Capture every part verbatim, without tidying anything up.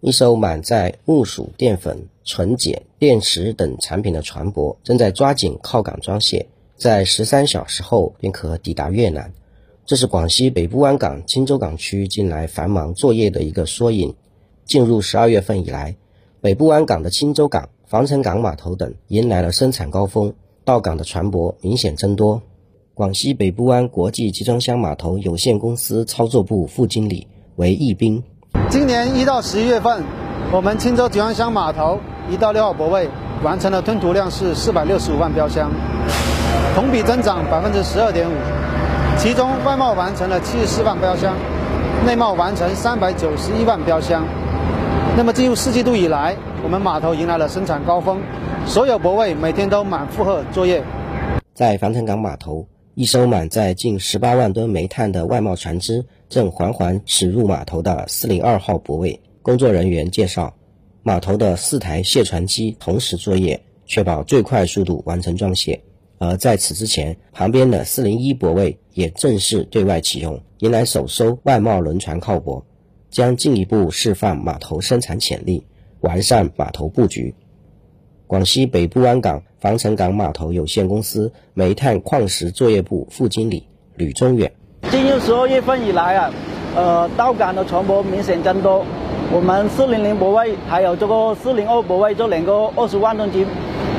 一艘满载木薯、淀粉、纯碱、电池等产品的船舶正在抓紧靠港装卸，在十三小时后便可抵达越南。这是广西北部湾港、钦州港区近来繁忙作业的一个缩影。进入十二月份以来，北部湾港的钦州港、防城港码头等迎来了生产高峰，到港的船舶明显增多。广西北部湾国际集装箱码头有限公司操作部副经理为易斌。今年一到十一月份，我们钦州集装箱码头一到六号泊位完成的吞吐量是四百六十五万标箱，同比增长 百分之十二点五， 其中外贸完成了七十四万标箱，内贸完成三百九十一万标箱。那么进入四季度以来，我们码头迎来了生产高峰，所有泊位每天都满负荷作业。在防城港码头，一艘满载近十八万吨煤炭的外贸船只正缓缓驶入码头的四零二号泊位。工作人员介绍，码头的四台卸船机同时作业，确保最快速度完成装卸。而在此之前，旁边的四零一泊位也正式对外启用，迎来首艘外贸轮船靠泊，将进一步释放码头生产潜力，完善码头布局。广西北部湾港防城港码头有限公司煤炭矿石作业部副经理吕中远：进入十二月份以来啊，呃，到港的船舶明显增多。我们四零零泊位还有这个四零二泊位这两个二十万吨级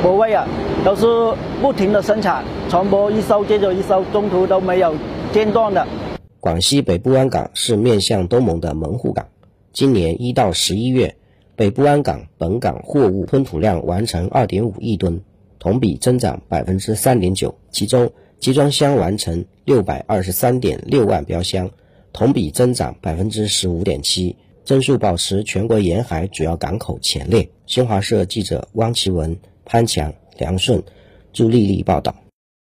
泊位啊，都是不停的生产，船舶一艘接着一艘，中途都没有间断的。广西北部湾港是面向东盟的门户港，今年一到十一月，北部湾港本港货物吞吐量完成 二点五亿吨，同比增长 百分之三点九， 其中集装箱完成 六百二十三点六万标箱，同比增长 百分之十五点七，增速保持全国沿海主要港口前列。新华社记者汪奇文、潘强、梁顺、朱丽丽报道。